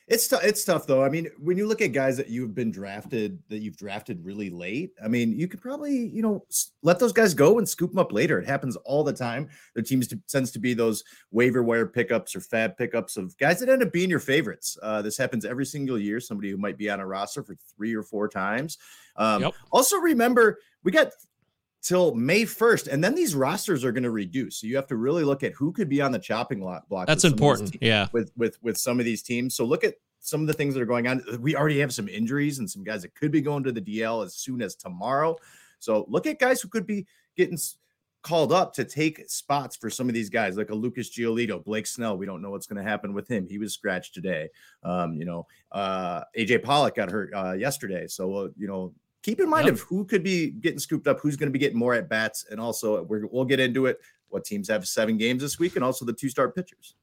It's tough, though. I mean, when you look at guys that you've been drafted, that you've drafted really late, I mean, you could probably, you know, let those guys go and scoop them up later. It happens all the time. Their teams tends to be those waiver wire pickups or fab pickups of guys that end up being your favorites. This happens every single year. Somebody who might be on a roster for 3 or 4 times. Also remember, we got till May 1st, and then these rosters are going to reduce. So you have to really look at who could be on the chopping block. That's important. Yeah. With some of these teams. So look at some of the things that are going on. We already have some injuries and some guys that could be going to the DL as soon as tomorrow. So look at guys who could be getting called up to take spots for some of these guys, like a Lucas Giolito, Blake Snell. We don't know what's going to happen with him. He was scratched today. AJ Pollock got hurt yesterday. So, keep in mind of who could be getting scooped up, who's going to be getting more at bats. And also we'll get into it. What teams have 7 games this week and also the 2-star pitchers.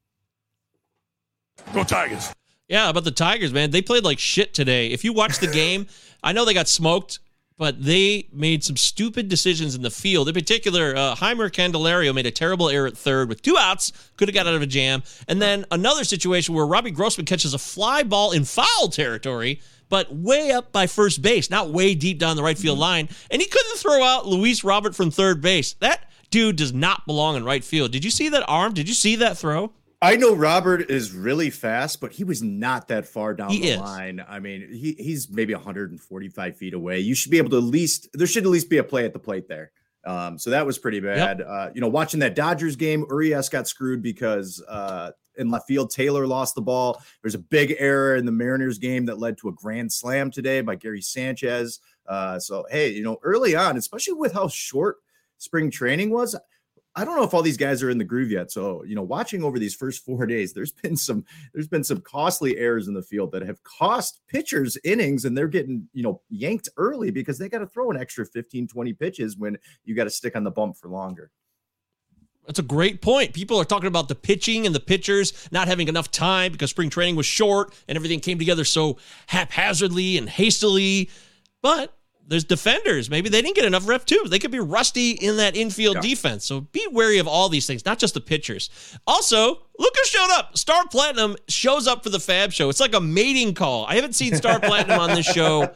Go Tigers. Yeah, about the Tigers, man. They played like shit today. If you watch the game, I know they got smoked, but they made some stupid decisions in the field. In particular, Heimer Candelario made a terrible error at third with 2 outs. Could have got out of a jam. And then another situation where Robbie Grossman catches a fly ball in foul territory, but way up by first base, not way deep down the right field line. And he couldn't throw out Luis Robert from third base. That dude does not belong in right field. Did you see that arm? Did you see that throw? I know Robert is really fast, but he was not that far down the line. I mean, he's maybe 145 feet away. You should be able to there should at least be a play at the plate there. So that was pretty bad. Yep. Watching that Dodgers game, Urias got screwed because in left field, Taylor lost the ball. There's a big error in the Mariners game that led to a grand slam today by Gary Sanchez. So, hey, early on, especially with how short spring training was, I don't know if all these guys are in the groove yet. So, watching over these first 4 days, there's been some costly errors in the field that have cost pitchers innings, and they're getting, yanked early because they got to throw an extra 15, 20 pitches when you got to stick on the bump for longer. That's a great point. People are talking about the pitching and the pitchers not having enough time because spring training was short and everything came together so haphazardly and hastily, but there's defenders. Maybe they didn't get enough rep too. They could be rusty in that infield defense. So be wary of all these things, not just the pitchers. Also, Lucas showed up. Star Platinum shows up for the Fab Show. It's like a mating call. I haven't seen Star Platinum on this show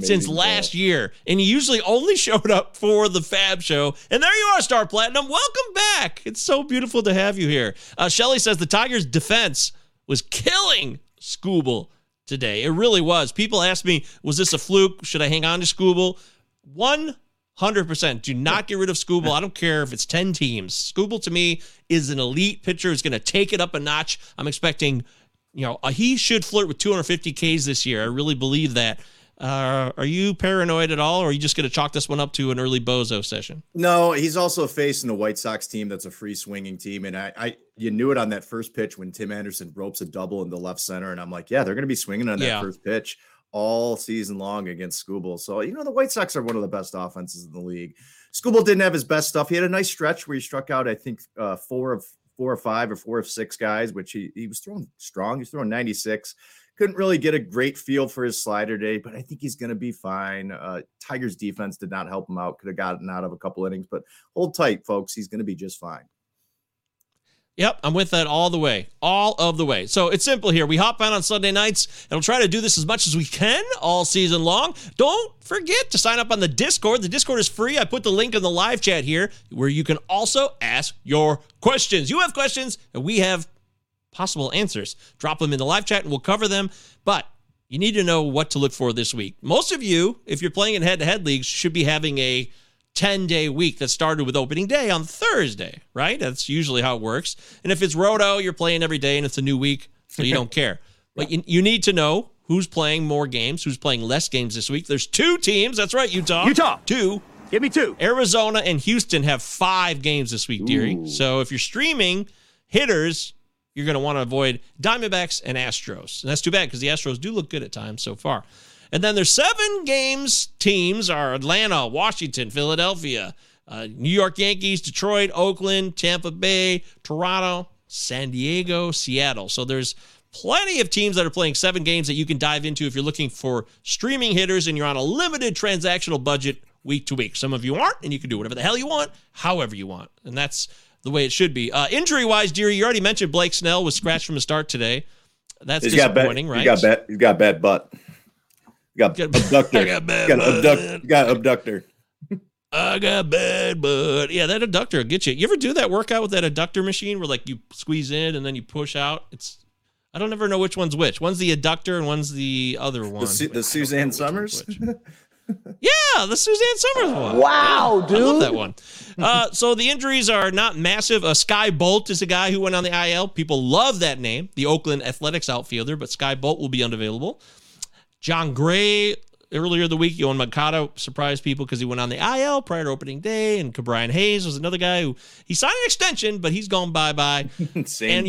since last year. And he usually only showed up for the Fab Show. And there you are, Star Platinum. Welcome back. It's so beautiful to have you here. Shelly says the Tigers defense was killing Skubal today. It really was. People asked me, was this a fluke? Should I hang on to Skubal? 100%. Do not get rid of Skubal. I don't care if it's 10 teams. Skubal, to me, is an elite pitcher who's going to take it up a notch. I'm expecting, he should flirt with 250 Ks this year. I really believe that. Are you paranoid at all, or are you just going to chalk this one up to an early Bozo session? No, he's also facing a White Sox team that's a free-swinging team, and you knew it on that first pitch when Tim Anderson ropes a double in the left center, and I'm like, yeah, they're going to be swinging on that first pitch all season long against Skubal. So, the White Sox are one of the best offenses in the league. Skubal didn't have his best stuff. He had a nice stretch where he struck out, I think, 4 of 5 or 4 of 6 guys, which he was throwing strong. He's throwing 96. Couldn't really get a great feel for his slider today, but I think he's going to be fine. Tigers defense did not help him out. Could have gotten out of a couple innings, but hold tight, folks. He's going to be just fine. Yep, I'm with that all the way. All of the way. So it's simple here. We hop on Sunday nights, and we'll try to do this as much as we can all season long. Don't forget to sign up on the Discord. The Discord is free. I put the link in the live chat here where you can also ask your questions. You have questions, and we have possible answers. Drop them in the live chat and we'll cover them, but you need to know what to look for this week. Most of you, if you're playing in head-to-head leagues, should be having a 10-day week that started with opening day on Thursday, right? That's usually how it works. And if it's Roto, you're playing every day and it's a new week, so you don't care. But you need to know who's playing more games, who's playing less games this week. There's 2 teams. That's right, Utah. 2. Give me 2. Arizona and Houston have 5 games this week, dearie. So if you're streaming hitters, you're going to want to avoid Diamondbacks and Astros. And that's too bad because the Astros do look good at times so far. And then there's 7 games. Teams are Atlanta, Washington, Philadelphia, New York Yankees, Detroit, Oakland, Tampa Bay, Toronto, San Diego, Seattle. So there's plenty of teams that are playing 7 games that you can dive into if you're looking for streaming hitters and you're on a limited transactional budget week to week. Some of you aren't, and you can do whatever the hell you want, however you want. And that's the way it should be. Injury-wise, dearie, you already mentioned Blake Snell was scratched from the start today. That's disappointing, right? He's got bad butt. Got abductor. I got bad butt. Yeah, that abductor will get you. You ever do that workout with that abductor machine where, like, you squeeze in and then you push out? I don't ever know which one's which. One's the abductor and one's the other one. The Suzanne Summers? Yeah, the Suzanne Summers one. Wow, yeah, dude. I love that one. So the injuries are not massive. Sky Bolt is a guy who went on the IL. People love that name, the Oakland Athletics outfielder, but Sky Bolt will be unavailable. John Gray earlier in the week, Yoan Moncada surprised people because he went on the IL prior to opening day, and Cabrian Hayes was another guy who he signed an extension, but he's gone bye-bye. You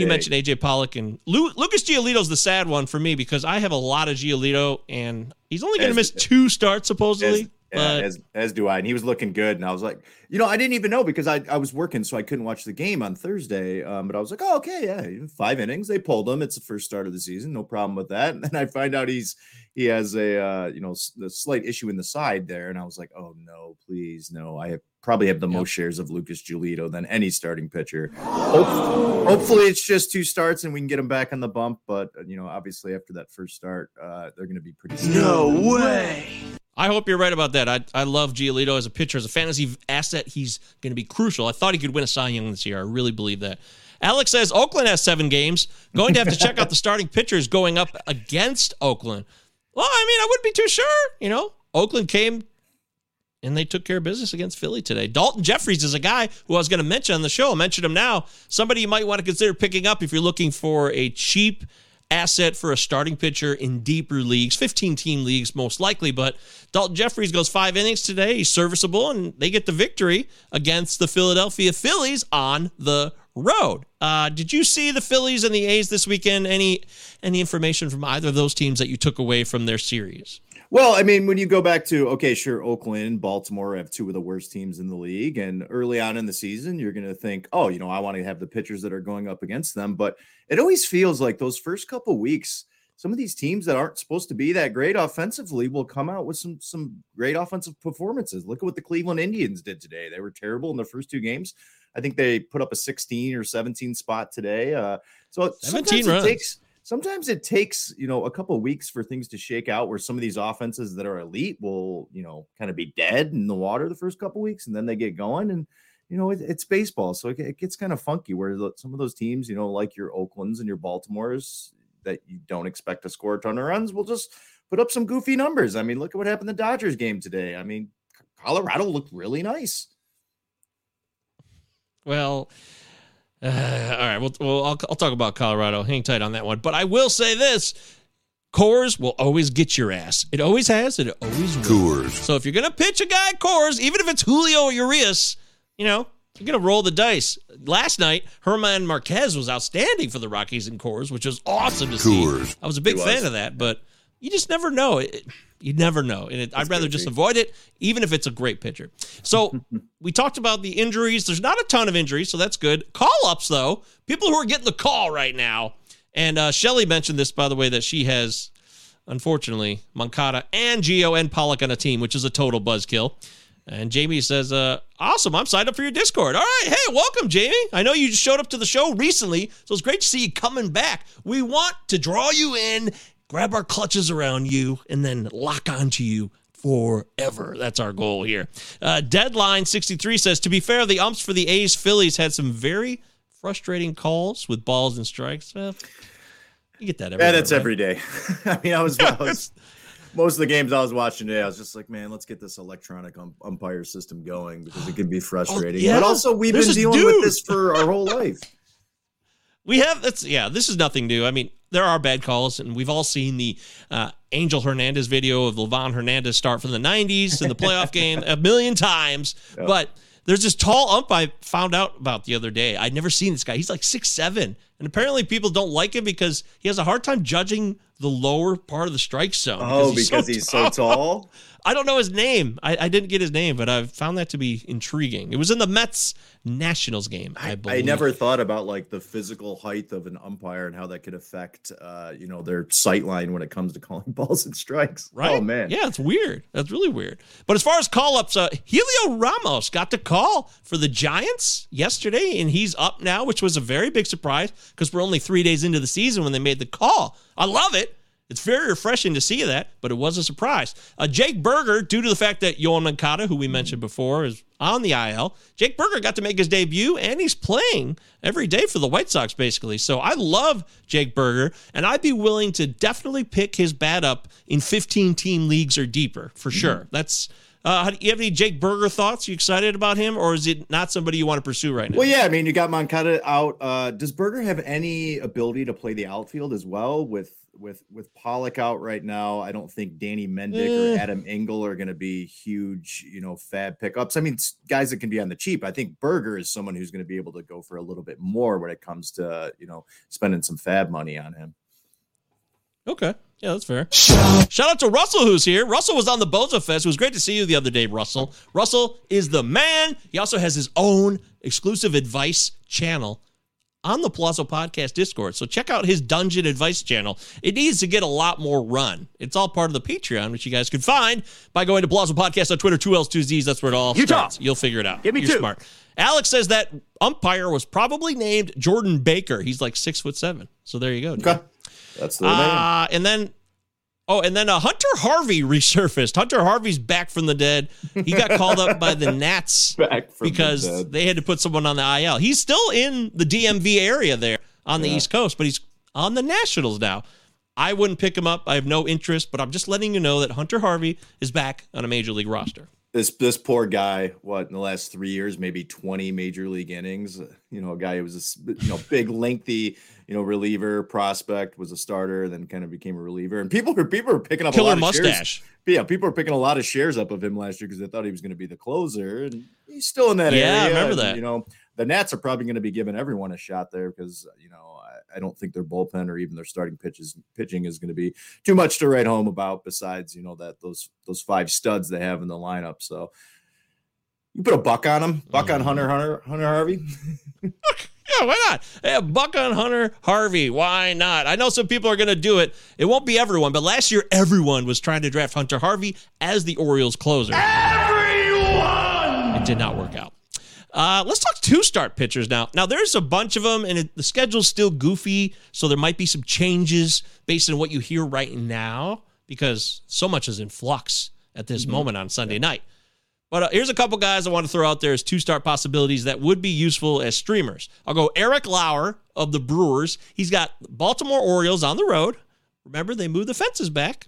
mentioned AJ Pollock, and Lucas Giolito's the sad one for me because I have a lot of Giolito, and he's only going to miss two starts supposedly. As do I. And he was looking good. And I was like, you know, I didn't even know because I was working, so I couldn't watch the game on Thursday. But I was like, oh, okay, yeah, 5 innings. They pulled him. It's the first start of the season. No problem with that. And then I find out he has a slight issue in the side there. And I was like, oh, no, please, no. I probably have the most shares of Lucas Giolito than any starting pitcher. Hopefully it's just two starts and we can get him back on the bump. But, you know, obviously after that first start, they're going to be pretty scared. No way. I hope you're right about that. I love Giolito as a pitcher. As a fantasy asset, he's going to be crucial. I thought he could win a Cy Young this year. I really believe that. Alex says Oakland has 7 games. Going to have to check out the starting pitchers going up against Oakland. Well, I mean, I wouldn't be too sure. You know, Oakland came and they took care of business against Philly today. Dalton Jeffries is a guy who I was going to mention on the show. I mentioned him now. Somebody you might want to consider picking up if you're looking for a cheap asset for a starting pitcher in deeper leagues, 15-team leagues most likely, but Dalton Jeffries goes 5 innings today. He's serviceable, and they get the victory against the Philadelphia Phillies on the road. Did you see the Phillies and the A's this weekend? Any information from either of those teams that you took away from their series? Well, I mean, when you go back to, okay, sure, Oakland and Baltimore have two of the worst teams in the league, and early on in the season, you're going to think, oh, you know, I want to have the pitchers that are going up against them, but it always feels like those first couple weeks, some of these teams that aren't supposed to be that great offensively will come out with some great offensive performances. Look at what the Cleveland Indians did today. They were terrible in their first 2 games. I think they put up a 16 or 17 spot today. So 17 runs. Sometimes it takes, you know, a couple of weeks for things to shake out where some of these offenses that are elite will, you know, kind of be dead in the water the first couple of weeks, and then they get going. And, you know, it's baseball, so it gets kind of funky where some of those teams, you know, like your Oaklands and your Baltimores that you don't expect to score a ton of runs will just put up some goofy numbers. I mean, look at what happened in the Dodgers game today. I mean, Colorado looked really nice. Well... all right, well, I'll talk about Colorado. Hang tight on that one. But I will say this. Coors will always get your ass. It always has, and it always will. Coors. So if you're going to pitch a guy Coors, even if it's Julio Urias, you know, you're going to roll the dice. Last night, Germán Marquez was outstanding for the Rockies in Coors, which was awesome to see. I was a big fan of that, but you just never know. You never know. And I'd rather just avoid it, even if it's a great pitcher. So we talked about the injuries. There's not a ton of injuries, so that's good. Call-ups, though. People who are getting the call right now. And Shelly mentioned this, by the way, that she has, unfortunately, Moncada and Gio and Pollock on a team, which is a total buzzkill. And Jamie says, awesome, I'm signed up for your Discord. All right, hey, welcome, Jamie. I know you just showed up to the show recently, so it's great to see you coming back. We want to draw you in, grab our clutches around you, and then lock onto you forever. That's our goal here. Deadline 63 says, to be fair, the umps for the A's Phillies had some very frustrating calls with balls and strikes. Well, you get that every day. Yeah, that's right? Every day. I mean, I was most of the games I was watching today, I was just like, man, let's get this electronic umpire system going because it can be frustrating. Oh, yeah. But also, we've been dealing with this for our whole life. This is nothing new. I mean, there are bad calls, and we've all seen the Angel Hernandez video of Livan Hernandez start from the 90s in the playoff game 1,000,000 times. Yep. But there's this tall ump I found out about the other day. I'd never seen this guy. He's like 6'7", and apparently people don't like him because he has a hard time judging the lower part of the strike zone. Oh, because he's so tall? I don't know his name. I didn't get his name, but I found that to be intriguing. It was in the Mets-Nationals game, I believe. I never thought about, like, the physical height of an umpire and how that could affect, their sight line when it comes to calling balls and strikes. Right? Oh, man. Yeah, it's weird. That's really weird. But as far as call-ups, Helio Ramos got the call for the Giants yesterday, and he's up now, which was a very big surprise because we're only 3 days into the season when they made the call. I love it. It's very refreshing to see that, but it was a surprise. Jake Berger, due to the fact that Yoan Moncada, who we mentioned before, is on the IL, Jake Berger got to make his debut, and he's playing every day for the White Sox, basically. So I love Jake Berger, and I'd be willing to definitely pick his bat up in 15-team leagues or deeper, for sure. That's... you have any Jake Berger thoughts? You excited about him, or is it not somebody you want to pursue right now? Well, yeah, I mean, you got Moncada out. Does Berger have any ability to play the outfield as well with with Pollock out right now, I don't think Danny Mendick or Adam Engel are going to be huge, fab pickups. I mean, guys that can be on the cheap. I think Berger is someone who's going to be able to go for a little bit more when it comes to, spending some fab money on him. Okay. Yeah, that's fair. Shout out to Russell, who's here. Russell was on the Bozo Fest. It was great to see you the other day, Russell. Russell is the man. He also has his own exclusive advice channel on the Palazzo Podcast Discord. So check out his Dungeon Advice channel. It needs to get a lot more run. It's all part of the Patreon, which you guys can find by going to Palazzo Podcast on Twitter, 2Ls2Zs. That's where it all starts. You'll figure it out. Give me You're two. Smart. Alex says that umpire was probably named Jordan Baker. He's like 6'7". So there you go. Dude. Okay. That's the name. And then Hunter Harvey resurfaced. Hunter Harvey's back from the dead. He got called up by the Nats because they had to put someone on the IL. He's still in the DMV area there on the East Coast, but he's on the Nationals now. I wouldn't pick him up. I have no interest, but I'm just letting you know that Hunter Harvey is back on a major league roster. This poor guy, in the last 3 years, maybe 20 major league innings, a guy who was a big, lengthy, reliever prospect, was a starter, then kind of became a reliever. And people were picking up a lot of shares. Yeah, people were picking a lot of shares up of him last year because they thought he was going to be the closer. And he's still in that area. Yeah, I remember that. The Nats are probably going to be giving everyone a shot there because, I don't think their bullpen or even their starting pitching is going to be too much to write home about besides, that those five studs they have in the lineup. So you put a buck on them, on Hunter Harvey. Yeah, why not? Yeah, buck on Hunter Harvey. Why not? I know some people are going to do it. It won't be everyone, but last year everyone was trying to draft Hunter Harvey as the Orioles closer. Everyone! It did not work out. Let's talk two-start pitchers now. Now, there's a bunch of them, and the schedule's still goofy, so there might be some changes based on what you hear right now because so much is in flux at this moment on Sunday night. But here's a couple guys I want to throw out there as two-start possibilities that would be useful as streamers. I'll go Eric Lauer of the Brewers. He's got Baltimore Orioles on the road. Remember, they moved the fences back.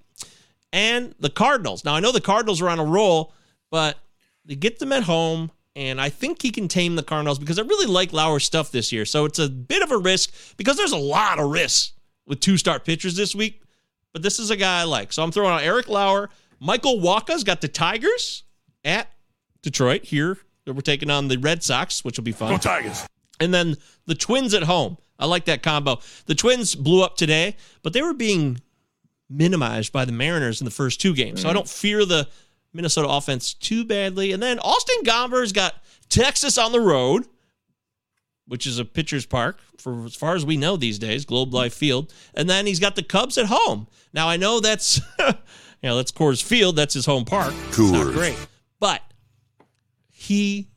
And the Cardinals. Now, I know the Cardinals are on a roll, but they get them at home. And I think he can tame the Cardinals because I really like Lauer's stuff this year. So it's a bit of a risk because there's a lot of risks with two-start pitchers this week. But this is a guy I like. So I'm throwing out Eric Lauer. Michael Wacha's got the Tigers at Detroit here. We're taking on the Red Sox, which will be fun. Go Tigers. And then the Twins at home. I like that combo. The Twins blew up today, but they were being minimized by the Mariners in the first two games. So I don't fear the Minnesota offense too badly. And then Austin Gomber's got Texas on the road, which is a pitcher's park for as far as we know these days, Globe Life Field. And then he's got the Cubs at home. Now I know that's, that's Coors Field. That's his home park. Coors. Not great. But he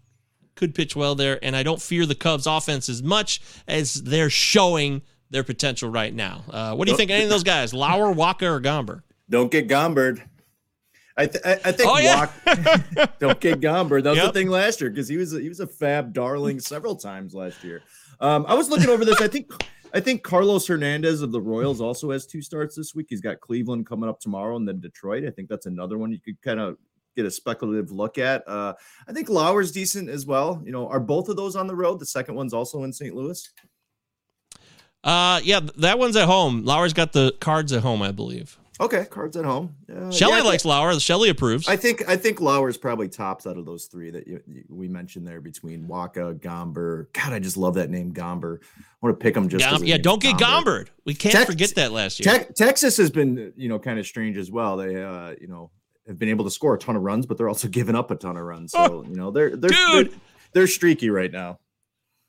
could pitch well there. And I don't fear the Cubs offense as much as they're showing their potential right now. What do you think of any of those guys? Lauer, Wacha, or Gomber? Don't get Gombered. I think don't get Gomber. That was the thing last year because he was a fab darling several times last year. I was looking over this. I think Carlos Hernandez of the Royals also has two starts this week. He's got Cleveland coming up tomorrow and then Detroit. I think that's another one you could kind of get a speculative look at. I think Lauer's decent as well. Are both of those on the road? The second one's also in St. Louis. Yeah, that one's at home. Lauer's got the Cards at home, I believe. Okay, Cards at home. Shelley likes Lauer. Shelley approves. I think Lauer's probably tops out of those three that we mentioned there between Wacha, Gomber. God, I just love that name, Gomber. I want to pick him just because. Yeah, don't get Gombered. We can't forget that last year. Texas has been, kind of strange as well. They, have been able to score a ton of runs, but they're also giving up a ton of runs. So, they're streaky right now.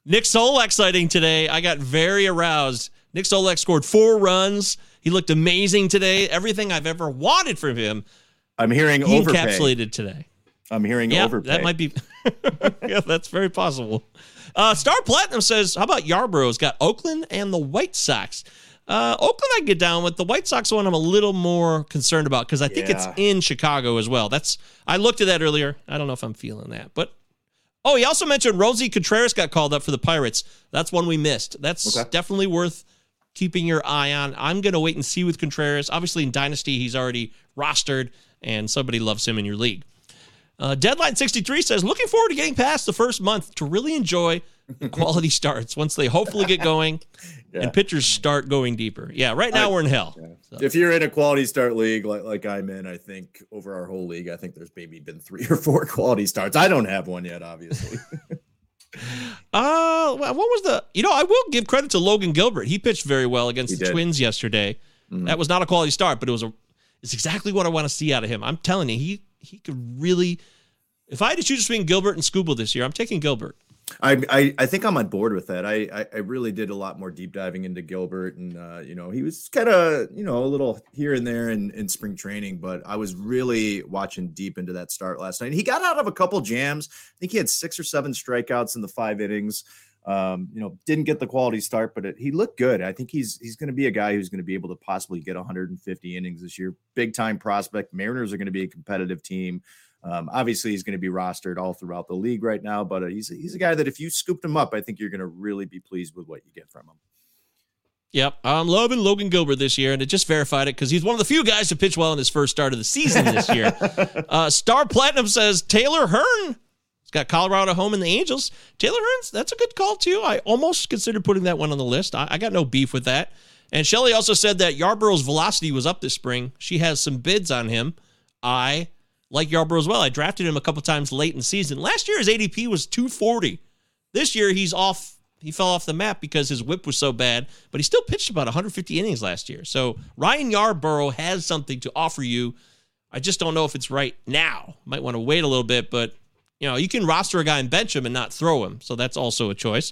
Nick Solak sighting today. I got very aroused. Nick Solak scored 4 runs. He looked amazing today. Everything I've ever wanted from him. I'm hearing overpay. Encapsulated today. I'm hearing overpay. That might be. Yeah, that's very possible. Star Platinum says, how about Yarborough's got Oakland and the White Sox? Oakland I can get down with. The White Sox one I'm a little more concerned about because I think it's in Chicago as well. I looked at that earlier. I don't know if I'm feeling that. But he also mentioned Rosie Contreras got called up for the Pirates. That's one we missed. That's definitely worth keeping your eye on. I'm going to wait and see with Contreras. Obviously, in Dynasty, he's already rostered, and somebody loves him in your league. Deadline 63 says, looking forward to getting past the first month to really enjoy quality starts once they hopefully get going and pitchers start going deeper. Yeah, right now we're in hell. Yeah. So. If you're in a quality start league like I'm in, I think over our whole league, I think there's maybe been 3 or 4 quality starts. I don't have one yet, obviously. What was the, you know, I will give credit to Logan Gilbert. He pitched very well against the Twins yesterday. Mm-hmm. That was not a quality start, but it's exactly what I want to see out of him. I'm telling you, he could really, if I had to choose between Gilbert and Skubal this year, I'm taking Gilbert. I think I'm on board with that. I really did a lot more deep diving into Gilbert, and you know, he was kind of, you know, a little here and there in spring training, but I was really watching deep into that start last night. He got out of a couple jams. I think he had 6 or 7 strikeouts in the 5 innings. You know, didn't get the quality start, but he looked good. I think he's going to be a guy who's going to be able to possibly get 150 innings this year. Big time prospect. Mariners are going to be a competitive team. Obviously, he's going to be rostered all throughout the league right now, but he's a guy that if you scooped him up, I think you're going to really be pleased with what you get from him. Yep, I'm loving Logan Gilbert this year, and it just verified it because he's one of the few guys to pitch well in his first start of the season this year. Star Platinum says Taylor Hearn. He's got Colorado home and the Angels. Taylor Hearn, that's a good call too. I almost considered putting that one on the list. I got no beef with that. And Shelley also said that Yarborough's velocity was up this spring. She has some bids on him. I like Yarbrough as well. I drafted him a couple times late in the season. Last year, his ADP was 240. This year, he's off. He fell off the map because his whip was so bad, but he still pitched about 150 innings last year. So Ryan Yarbrough has something to offer you. I just don't know if it's right now. Might want to wait a little bit, but you know, you can roster a guy and bench him and not throw him. So that's also a choice.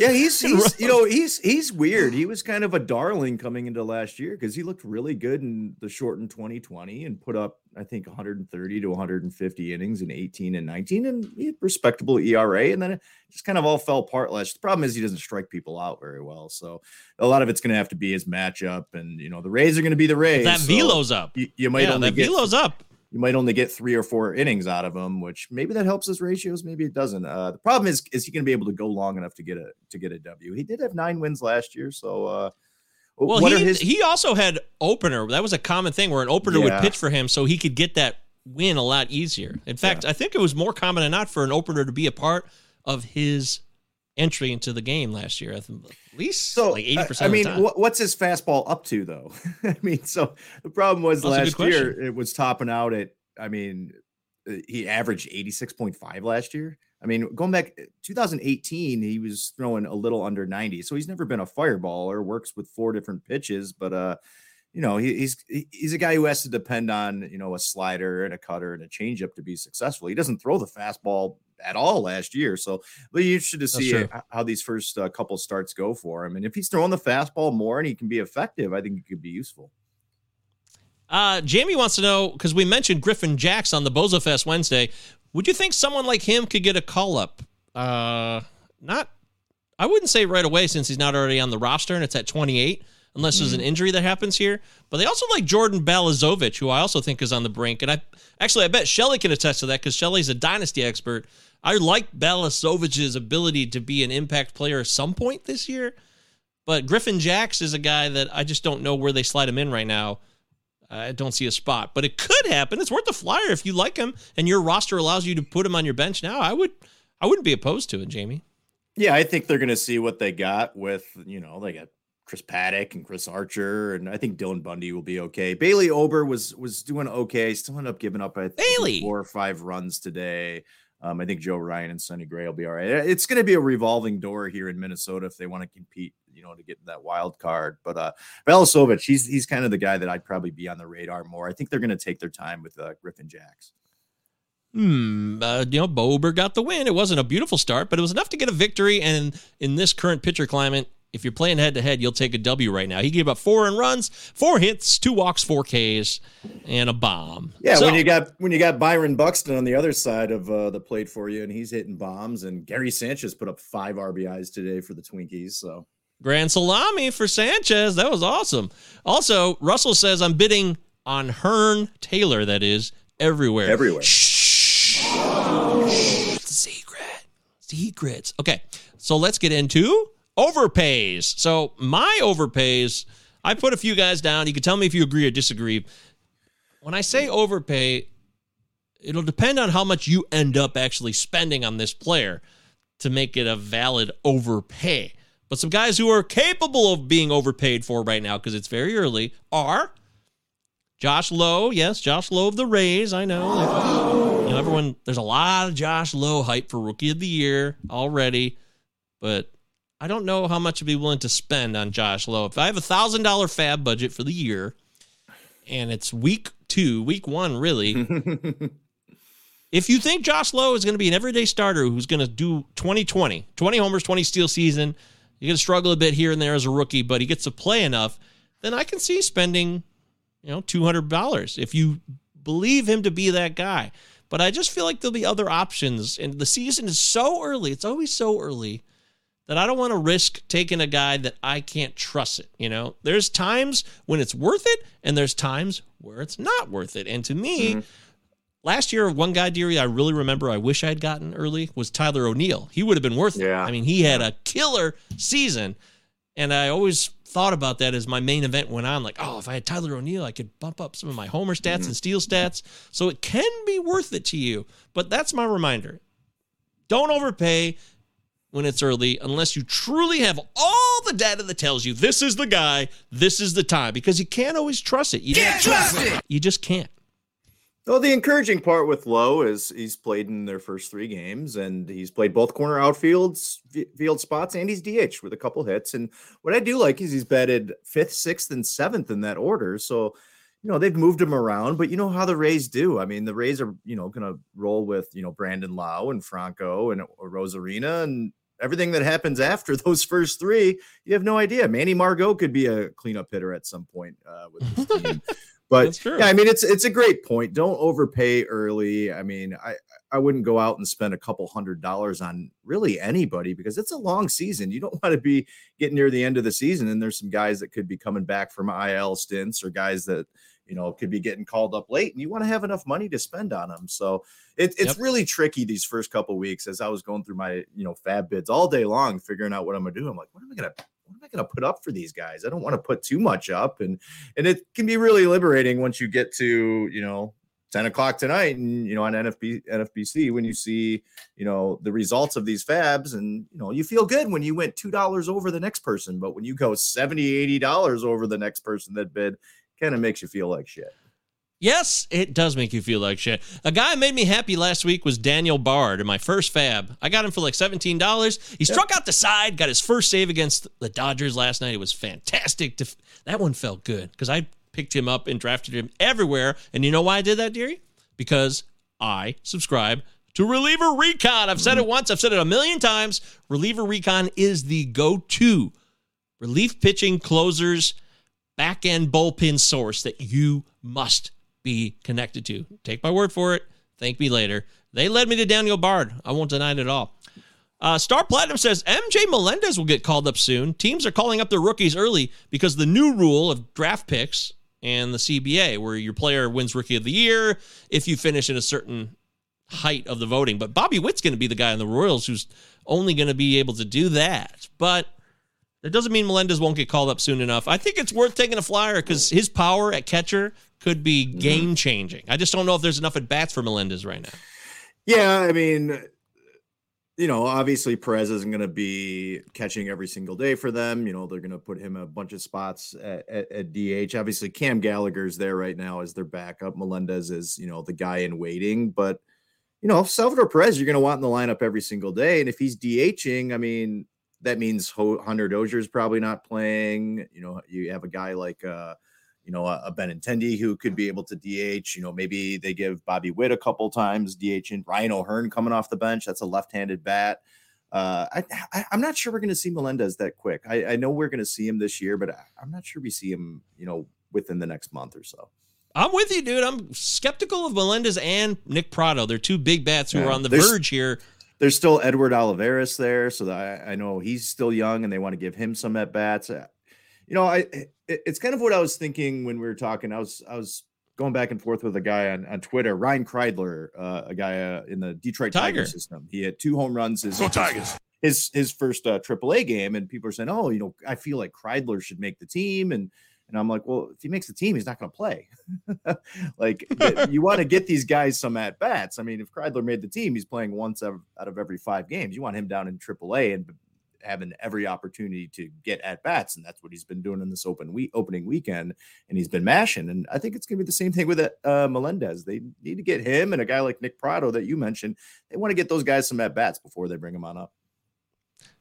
Yeah, he's you know, he's weird. He was kind of a darling coming into last year because he looked really good in the shortened 2020 and put up, I think, 130 to 150 innings in 18 and 19, and he had respectable ERA, and then it just kind of all fell apart last year. The problem is he doesn't strike people out very well, so a lot of it's going to have to be his matchup, and you know, the Rays are going to be the Rays. That velo's up. You might only that velo's up. You might only get 3 or 4 innings out of him, which maybe that helps his ratios. Maybe it doesn't. The problem is he going to be able to go long enough to get a W? He did have 9 wins last year. So, he also had opener. That was a common thing where an opener would pitch for him so he could get that win a lot easier. In fact, I think it was more common than not for an opener to be a part of his entry into the game last year, at least so, like 80%. I mean, of the time. What's his fastball up to though? I mean, so the problem was last year it was topping out at. I mean, he averaged 86.5 last year. I mean, going back 2018, he was throwing a little under 90. So he's never been a fireballer. Works with 4 different pitches, but you know, he's a guy who has to depend on, you know, a slider and a cutter and a changeup to be successful. He doesn't throw the fastball at all last year. So it'll be interesting to see how these first couple starts go for him. And if he's throwing the fastball more and he can be effective, I think he could be useful. Jamie wants to know, because we mentioned Griffin Jacks on the Bozo Fest Wednesday. Would you think someone like him could get a call up? I wouldn't say right away since he's not already on the roster and it's at 28, unless there's an injury that happens here. But they also like Jordan Balazovic, who I also think is on the brink. And I bet Shelley can attest to that because Shelley's a dynasty expert. I like Balazovic's ability to be an impact player at some point this year. But Griffin Jacks is a guy that I just don't know where they slide him in right now. I don't see a spot. But it could happen. It's worth a flyer if you like him and your roster allows you to put him on your bench now. I wouldn't be opposed to it, Jamie. Yeah, I think they're going to see what they got with, you know, they got Chris Paddock and Chris Archer, and I think Dylan Bundy will be okay. Bailey Ober was doing okay. Still ended up giving up, I think, 4 or 5 runs today. I think Joe Ryan and Sonny Gray will be all right. It's going to be a revolving door here in Minnesota if they want to compete, you know, to get that wild card. But Balazovic, he's kind of the guy that I'd probably be on the radar more. I think they're going to take their time with Griffin Jacks. You know, Ober got the win. It wasn't a beautiful start, but it was enough to get a victory. And in this current pitcher climate, if you're playing head-to-head, you'll take a W right now. He gave up 4 earned runs, 4 hits, 2 walks, 4 Ks, and a bomb. Yeah, so, when you got Byron Buxton on the other side of the plate for you, and he's hitting bombs, and Gary Sanchez put up 5 RBIs today for the Twinkies. So grand salami for Sanchez. That was awesome. Also, Russell says, I'm bidding on Hearn Taylor, that is, everywhere. Everywhere. Shh. It's a secret. Secrets. Okay, so let's get into overpays. So my overpays, I put a few guys down. You can tell me if you agree or disagree. When I say overpay, it'll depend on how much you end up actually spending on this player to make it a valid overpay. But some guys who are capable of being overpaid for right now, because it's very early, are Josh Lowe. Yes, Josh Lowe of the Rays. I know. You know, everyone, there's a lot of Josh Lowe hype for Rookie of the Year already, but I don't know how much I'd be willing to spend on Josh Lowe. If I have a $1,000 fab budget for the year, and it's week one, really. If you think Josh Lowe is going to be an everyday starter who's going to do 20 homers, 20 steal season, you're going to struggle a bit here and there as a rookie, but he gets to play enough, then I can see spending, $200 if you believe him to be that guy. But I just feel like there'll be other options, and the season is so early. It's always so early that I don't want to risk taking a guy that I can't trust it. There's times when it's worth it, and there's times where it's not worth it. And to me, last year, one guy, dearie, I really remember I wish I had gotten early was Tyler O'Neill. He would have been worth it. I mean, he had a killer season, and I always thought about that as my main event went on. Like, if I had Tyler O'Neill, I could bump up some of my homer stats and steal stats. So it can be worth it to you, but that's my reminder. Don't overpay when it's early unless you truly have all the data that tells you this is the guy, this is the time, because you can't always trust it. You can't trust it. You just can't. Well, the encouraging part with Lowe is he's played in their first three games, and he's played both corner outfields, field spots, and he's DH with a couple hits. And what I do like is he's batted 5th, 6th, and 7th in that order. So, they've moved him around, but you know how the Rays do. I mean, the Rays are, going to roll with, Brandon Lowe and Franco and Rosarina and everything that happens after those first three. You have no idea. Manny Margot could be a cleanup hitter at some point with this team. But yeah, I mean, it's a great point. Don't overpay early. I mean, I wouldn't go out and spend a couple $100s on really anybody because it's a long season. You don't want to be getting near the end of the season, and there's some guys that could be coming back from IL stints or guys that, could be getting called up late, and you want to have enough money to spend on them. So it's really tricky these first couple of weeks as I was going through my, fab bids all day long, figuring out what I'm going to do. I'm like, what am I going to put up for these guys? I don't want to put too much up. And it can be really liberating once you get to, 10 o'clock tonight and, on NFPC when you see, the results of these fabs and, you feel good when you went $2 over the next person. But when you go $70, $80 over the next person that bid, kind of makes you feel like shit. Yes, it does make you feel like shit. A guy who made me happy last week was Daniel Bard in my first fab. I got him for like $17. He struck out the side, got his first save against the Dodgers last night. It was fantastic. That one felt good because I picked him up and drafted him everywhere. And you know why I did that, dearie? Because I subscribe to Reliever Recon. I've said it once. I've said it a million times. Reliever Recon is the go-to relief pitching closers back-end bullpen source that you must be connected to. Take my word for it. Thank me later. They led me to Daniel Bard. I won't deny it at all. Star Platinum says MJ Melendez will get called up soon. Teams are calling up their rookies early because the new rule of draft picks and the CBA, where your player wins Rookie of the Year if you finish in a certain height of the voting. But Bobby Witt's going to be the guy in the Royals who's only going to be able to do that. But that doesn't mean Melendez won't get called up soon enough. I think it's worth taking a flyer because his power at catcher could be game-changing. I just don't know if there's enough at-bats for Melendez right now. Yeah, I mean, obviously Perez isn't going to be catching every single day for them. They're going to put him a bunch of spots at DH. Obviously, Cam Gallagher's there right now as their backup. Melendez is, the guy in waiting. But, Salvador Perez you're going to want in the lineup every single day. And if he's DHing, I mean, that means Hunter Dozier's probably not playing. You have a guy like a Benintendi who could be able to DH. Maybe they give Bobby Witt a couple times DH, and Ryan O'Hearn coming off the bench. That's a left-handed bat. I'm not sure we're going to see Melendez that quick. I know we're going to see him this year, but I'm not sure we see him, within the next month or so. I'm with you, dude. I'm skeptical of Melendez and Nick Prado. They're two big bats who are on the verge here. There's still Edward Olivares there. So I know he's still young and they want to give him some at-bats. It's kind of what I was thinking when we were talking. I was going back and forth with a guy on Twitter, Ryan Kreidler, a guy in the Detroit Tiger system. He had 2 home runs his first AAA game, and people are saying, I feel like Kreidler should make the team. And And I'm like, well, if he makes the team, he's not going to play. Like, you want to get these guys some at-bats. I mean, if Kreidler made the team, he's playing once out of every 5 games. You want him down in AAA and having every opportunity to get at-bats, and that's what he's been doing in this opening weekend, and he's been mashing. And I think it's going to be the same thing with Melendez. They need to get him and a guy like Nick Prado that you mentioned. They want to get those guys some at-bats before they bring him on up.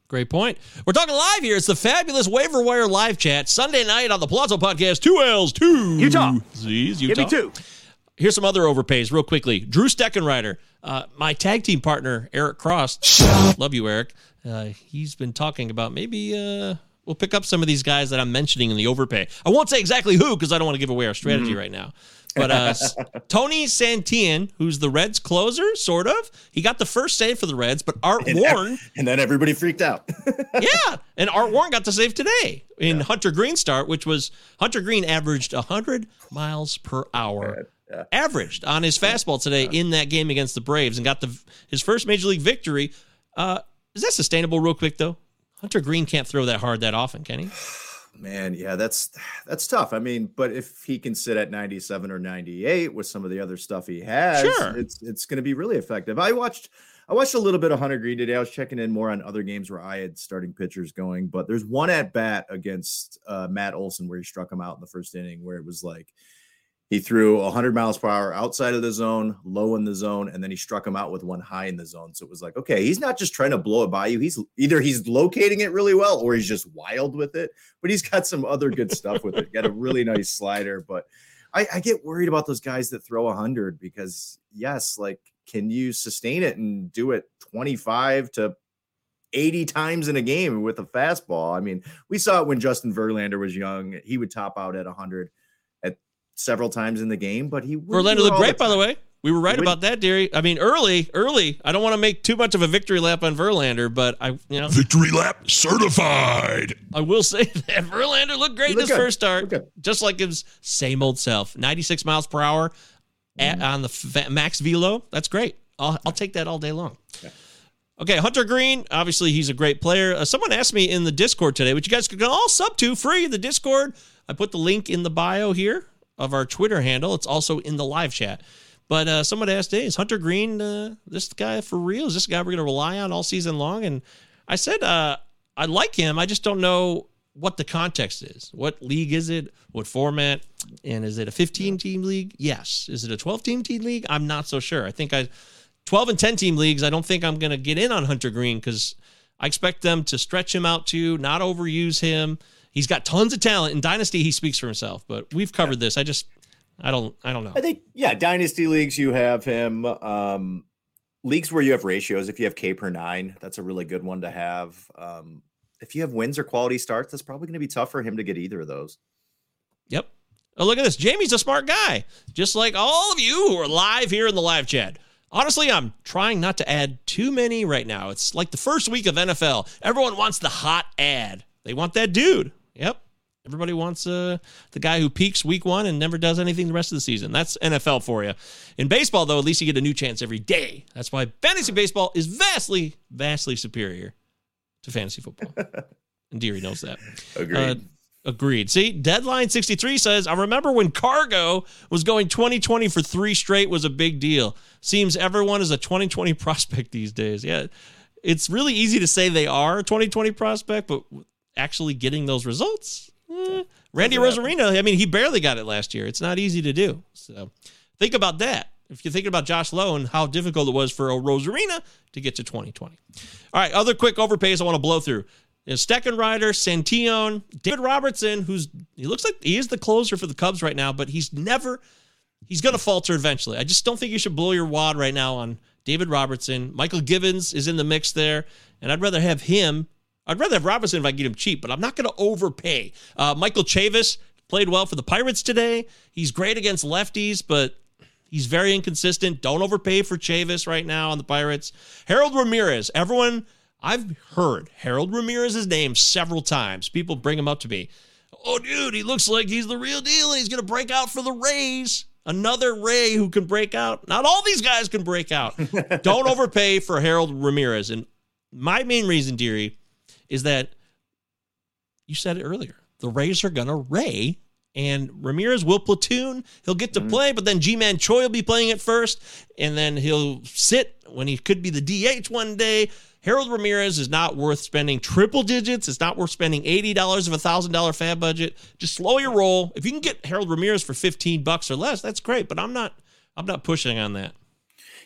Great point. We're talking live here. It's the fabulous Waiver Wire live chat Sunday night on the Palazzo Podcast. 2Ls2Zs. Utah. Give me 2. Here's some other overpays real quickly. Drew Steckenrider, my tag team partner, Eric Cross. Love you, Eric. He's been talking about maybe we'll pick up some of these guys that I'm mentioning in the overpay. I won't say exactly who because I don't want to give away our strategy right now. But Tony Santian, who's the Reds closer, sort of. He got the first save for the Reds, but Art Warren. And then everybody freaked out. Yeah, and Art Warren got the save today in Hunter Green's start, which was Hunter Green averaged 100 miles per hour. Yeah. Averaged on his fastball today in that game against the Braves and got his first Major League victory. Is that sustainable real quick, though? Hunter Green can't throw that hard that often, can he? Man, yeah, that's tough. I mean, but if he can sit at 97 or 98 with some of the other stuff he has, it's going to be really effective. I watched a little bit of Hunter Green today. I was checking in more on other games where I had starting pitchers going, but there's one at bat against Matt Olson where he struck him out in the first inning where it was like he threw 100 miles per hour outside of the zone, low in the zone, and then he struck him out with one high in the zone. So it was like, okay, he's not just trying to blow it by you. He's either he's locating it really well or he's just wild with it, but he's got some other good stuff with it. Got a really nice slider, but I get worried about those guys that throw 100 because, yes, like, can you sustain it and do it 25 to 80 times in a game with a fastball? I mean, we saw it when Justin Verlander was young. He would top out at 100 several times in the game, but he would. Verlander looked great, by the way. We were right about that, Deary. I mean, early. I don't want to make too much of a victory lap on Verlander, but victory lap certified. I will say that Verlander looked great in his first start, just like his same old self. 96 miles per hour on the max velo. That's great. I'll take that all day long. Yeah. Okay, Hunter Green, obviously he's a great player. Someone asked me in the Discord today, which you guys can all sub to free, the Discord. I put the link in the bio here of our Twitter handle. It's also in the live chat. But someone asked, hey, is Hunter Green this guy for real? Is this guy we're going to rely on all season long? And I said, I like him. I just don't know what the context is. What league is it? What format? And is it a 15-team league? Yes. Is it a 12-team team league? I'm not so sure. I think 12 and 10-team leagues, I don't think I'm going to get in on Hunter Green because I expect them to stretch him out to, not overuse him. He's got tons of talent. In Dynasty, he speaks for himself, but we've covered this. I don't know. I think, Dynasty leagues, you have him. Leagues where you have ratios, if you have K per 9, that's a really good one to have. If you have wins or quality starts, that's probably going to be tough for him to get either of those. Yep. Oh, look at this. Jamie's a smart guy, just like all of you who are live here in the live chat. Honestly, I'm trying not to add too many right now. It's like the first week of NFL. Everyone wants the hot ad. They want that dude. Yep. Everybody wants the guy who peaks week one and never does anything the rest of the season. That's NFL for you. In baseball, though, at least you get a new chance every day. That's why fantasy baseball is vastly, vastly superior to fantasy football. And Deary knows that. Agreed. See, Deadline 63 says, I remember when Cargo was going 20-20 for 3 straight was a big deal. Seems everyone is a 20-20 prospect these days. Yeah, it's really easy to say they are a 20-20 prospect, but actually getting those results. Randy Rosarino, I mean, he barely got it last year. It's not easy to do. So think about that. If you're thinking about Josh Lowe and how difficult it was for a Rosarina to get to 2020. All right, other quick overpays I want to blow through. Steckenrider, Santion, David Robertson, he looks like he is the closer for the Cubs right now, but he's going to falter eventually. I just don't think you should blow your wad right now on David Robertson. Michael Givens is in the mix there, and I'd rather have Robertson if I get him cheap, but I'm not going to overpay. Michael Chavis played well for the Pirates today. He's great against lefties, but he's very inconsistent. Don't overpay for Chavis right now on the Pirates. Harold Ramirez. I've heard Harold Ramirez's name several times. People bring him up to me. Oh, dude, he looks like he's the real deal, and he's going to break out for the Rays. Another Ray who can break out. Not all these guys can break out. Don't overpay for Harold Ramirez. And my main reason, Deary, is that you said it earlier. The Rays are going to ray and Ramirez will platoon. He'll get to play, but then G-Man Choi will be playing at first, and then he'll sit when he could be the DH one day. Harold Ramirez is not worth spending triple digits. It's not worth spending $80 of a $1,000 fab budget. Just slow your roll. If you can get Harold Ramirez for $15 or less, that's great, but I'm not pushing on that.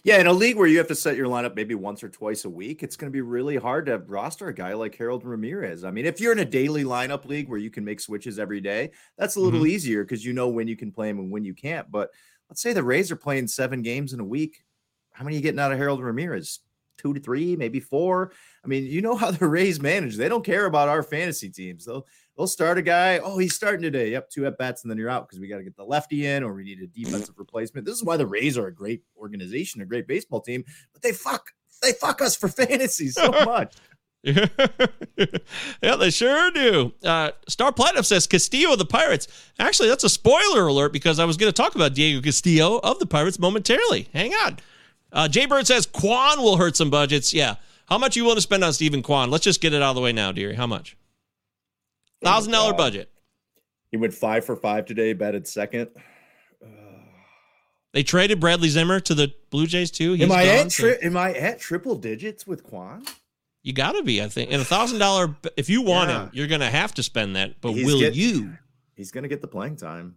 Yeah, in a league where you have to set your lineup maybe once or twice a week, it's going to be really hard to roster a guy like Harold Ramirez. I mean, if you're in a daily lineup league where you can make switches every day, that's a little easier because you know when you can play him and when you can't. But let's say the Rays are playing 7 games in a week. How many are you getting out of Harold Ramirez? 2 to 3, maybe 4. I mean, you know how the Rays manage. They don't care about our fantasy teams. They'll start a guy. Oh, he's starting today. Yep, 2 at-bats, and then you're out because we got to get the lefty in or we need a defensive replacement. This is why the Rays are a great organization, a great baseball team, but they fuck us for fantasy so much. Yeah, they sure do. Star Platinum says Castillo of the Pirates. Actually, that's a spoiler alert because I was going to talk about Diego Castillo of the Pirates momentarily. Hang on. Jay Bird says Kwan will hurt some budgets. Yeah. How much you willing to spend on Stephen Kwan? Let's just get it out of the way now, dearie. How much? $1,000 budget. He went 5 for 5 today, batted second. They traded Bradley Zimmer to the Blue Jays too. Am I at triple digits with Kwan? You got to be, I think. And $1,000, if you want him, you're going to have to spend that. But He's going to get the playing time.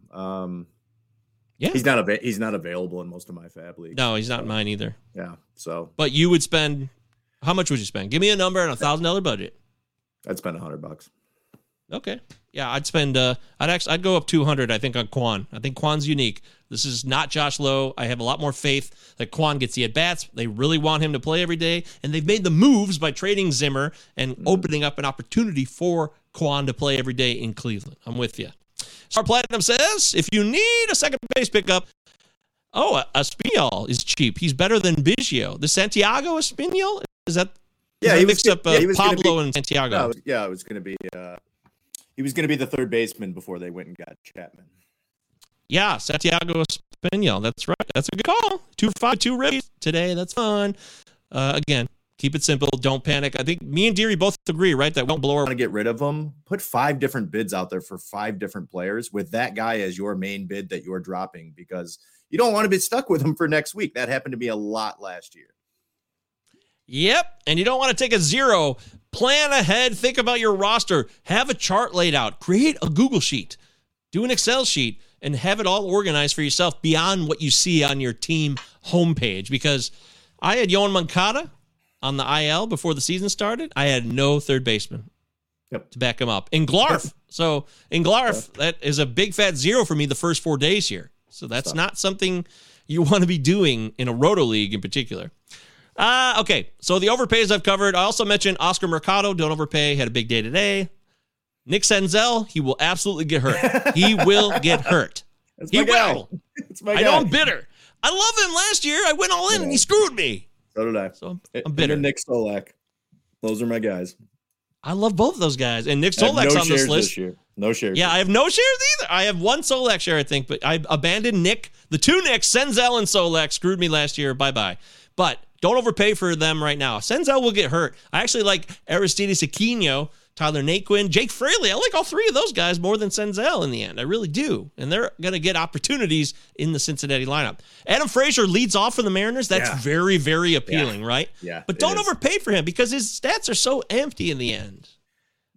Yeah. He's not available in most of my fab leagues. No, he's not in mine either. Yeah. So, but you would spend, how much would you spend? Give me a number and $1,000 budget. I'd spend $100. Okay. Yeah. I'd spend, I'd go up 200, I think, on Kwan. I think Kwan's unique. This is not Josh Lowe. I have a lot more faith that Kwan gets the at-bats. They really want him to play every day. And they've made the moves by trading Zimmer and opening up an opportunity for Kwan to play every day in Cleveland. I'm with you. Star Platinum says, if you need a second base pickup, Espinal is cheap. He's better than Biggio. The Santiago Espinal? Is that? Yeah, he mixed up Pablo and Santiago. No, yeah, it was going to be. He was going to be the third baseman before they went and got Chapman. Yeah, Santiago Espinal. That's right. That's a good call. 2 for 5, 2 ribbies today. That's fun. Again, keep it simple. Don't panic. I think me and Deary both agree, right? That won't blow our... want to get rid of them. Put 5 different bids out there for 5 different players with that guy as your main bid that you're dropping because you don't want to be stuck with him for next week. That happened to be a lot last year. Yep. And you don't want to take a 0. Plan ahead. Think about your roster. Have a chart laid out. Create a Google sheet. Do an Excel sheet and have it all organized for yourself beyond what you see on your team homepage because I had Yoan Moncada on the IL before the season started. I had no third baseman to back him up. Englarf, that is a big fat 0 for me the first 4 days here. So that's not something you want to be doing in a roto league in particular. Okay, so the overpays I've covered. I also mentioned Oscar Mercado, don't overpay, had a big day today. Nick Senzel, he will absolutely get hurt. He will get hurt. I know I'm bitter. I love him last year. I went all in and he screwed me. So did I. So I'm bitter. And Nick Solak. Those are my guys. I love both of those guys. And Nick Solak's on this list. This year. No shares. Yeah, I have no shares either. I have 1 Solak share, I think, but I abandoned Nick. The 2 Knicks, Senzel and Solak, screwed me last year. Bye-bye. But don't overpay for them right now. Senzel will get hurt. I actually like Aristides Aquino, Tyler Naquin, Jake Fraley. I like all 3 of those guys more than Senzel in the end. I really do. And they're going to get opportunities in the Cincinnati lineup. Adam Frazier leads off for the Mariners. That's very, very appealing, right? Yeah. But don't overpay for him because his stats are so empty in the end.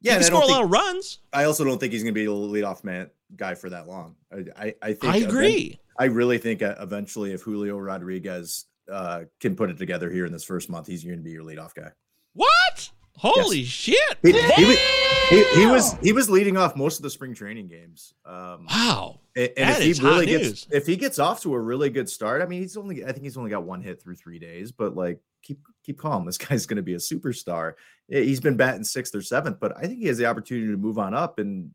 Yeah. He can score a lot of runs. I also don't think he's going to be a leadoff man guy for that long. I think I agree. I really think eventually if Julio Rodriguez can put it together here in this first month, he's going to be your leadoff guy. What? Holy shit! He was leading off most of the spring training games. Wow! And if he really gets off to a really good start, I mean, I think he's only got 1 hit through 3 days. But like, keep calm. This guy's going to be a superstar. He's been batting 6th or 7th, but I think he has the opportunity to move on up. And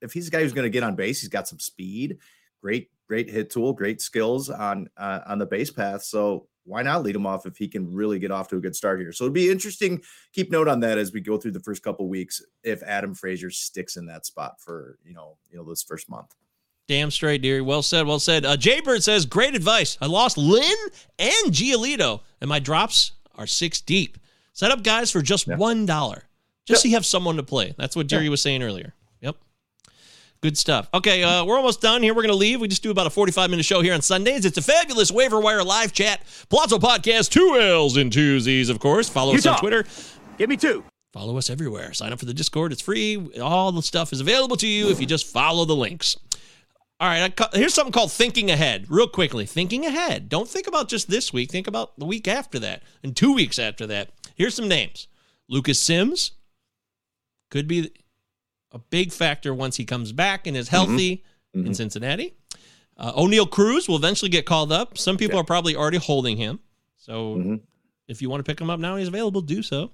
if he's a guy who's going to get on base, he's got some speed, great hit tool, great skills on the base path. So why not lead him off if he can really get off to a good start here? So it'd be interesting. Keep note on that as we go through the first couple of weeks, if Adam Frazier sticks in that spot for, you know, this first month. Damn straight, dearie. Well said. Well said. Jay Bird says, great advice. I lost Lynn and Giolito and my drops are 6 deep. Set up guys for just $1. Just so you have someone to play. That's what Deary was saying earlier. Yep. Good stuff. Okay, we're almost done here. We're going to leave. We just do about a 45-minute show here on Sundays. It's a fabulous waiver wire live chat. Palazzo Podcast, 2Ls2Zs, of course. Follow us on Twitter. Give me two. Follow us everywhere. Sign up for the Discord. It's free. All the stuff is available to you if you just follow the links. All right, here's something called thinking ahead. Real quickly, thinking ahead. Don't think about just this week. Think about the week after that and 2 weeks after that. Here's some names. Lucas Sims could be a big factor once he comes back and is healthy in Cincinnati. O'Neill Cruz will eventually get called up. Some people are probably already holding him. So if you want to pick him up now and he's available, do so.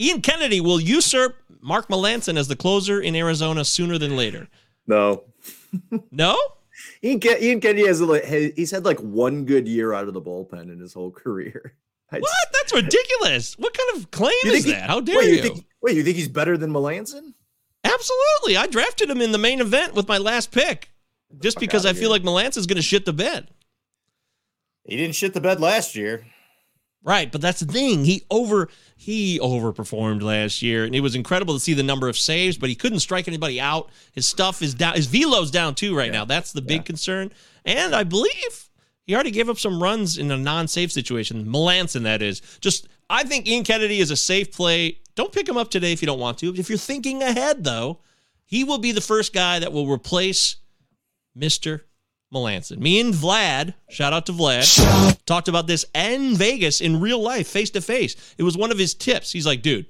Ian Kennedy will usurp Mark Melancon as the closer in Arizona sooner than later. No. No? Ian Kennedy he's had like one good year out of the bullpen in his whole career. What? That's ridiculous. What kind of claim is that? How dare you? You think he's better than Melancon? Absolutely. I drafted him in the main event with my last pick just because I feel like Melancon's going to shit the bed. He didn't shit the bed last year. Right, but that's the thing. He overperformed last year, and it was incredible to see the number of saves, but he couldn't strike anybody out. His stuff is down. His velo's down, too, right now. That's the big concern. And I believe he already gave up some runs in a non-safe situation. Melancon, that is. I think Ian Kennedy is a safe play. Don't pick him up today if you don't want to. If you're thinking ahead, though, he will be the first guy that will replace Mr. Melancon. Me and Vlad, shout out to Vlad, talked about this in Vegas in real life, face-to-face. It was one of his tips. He's like, dude,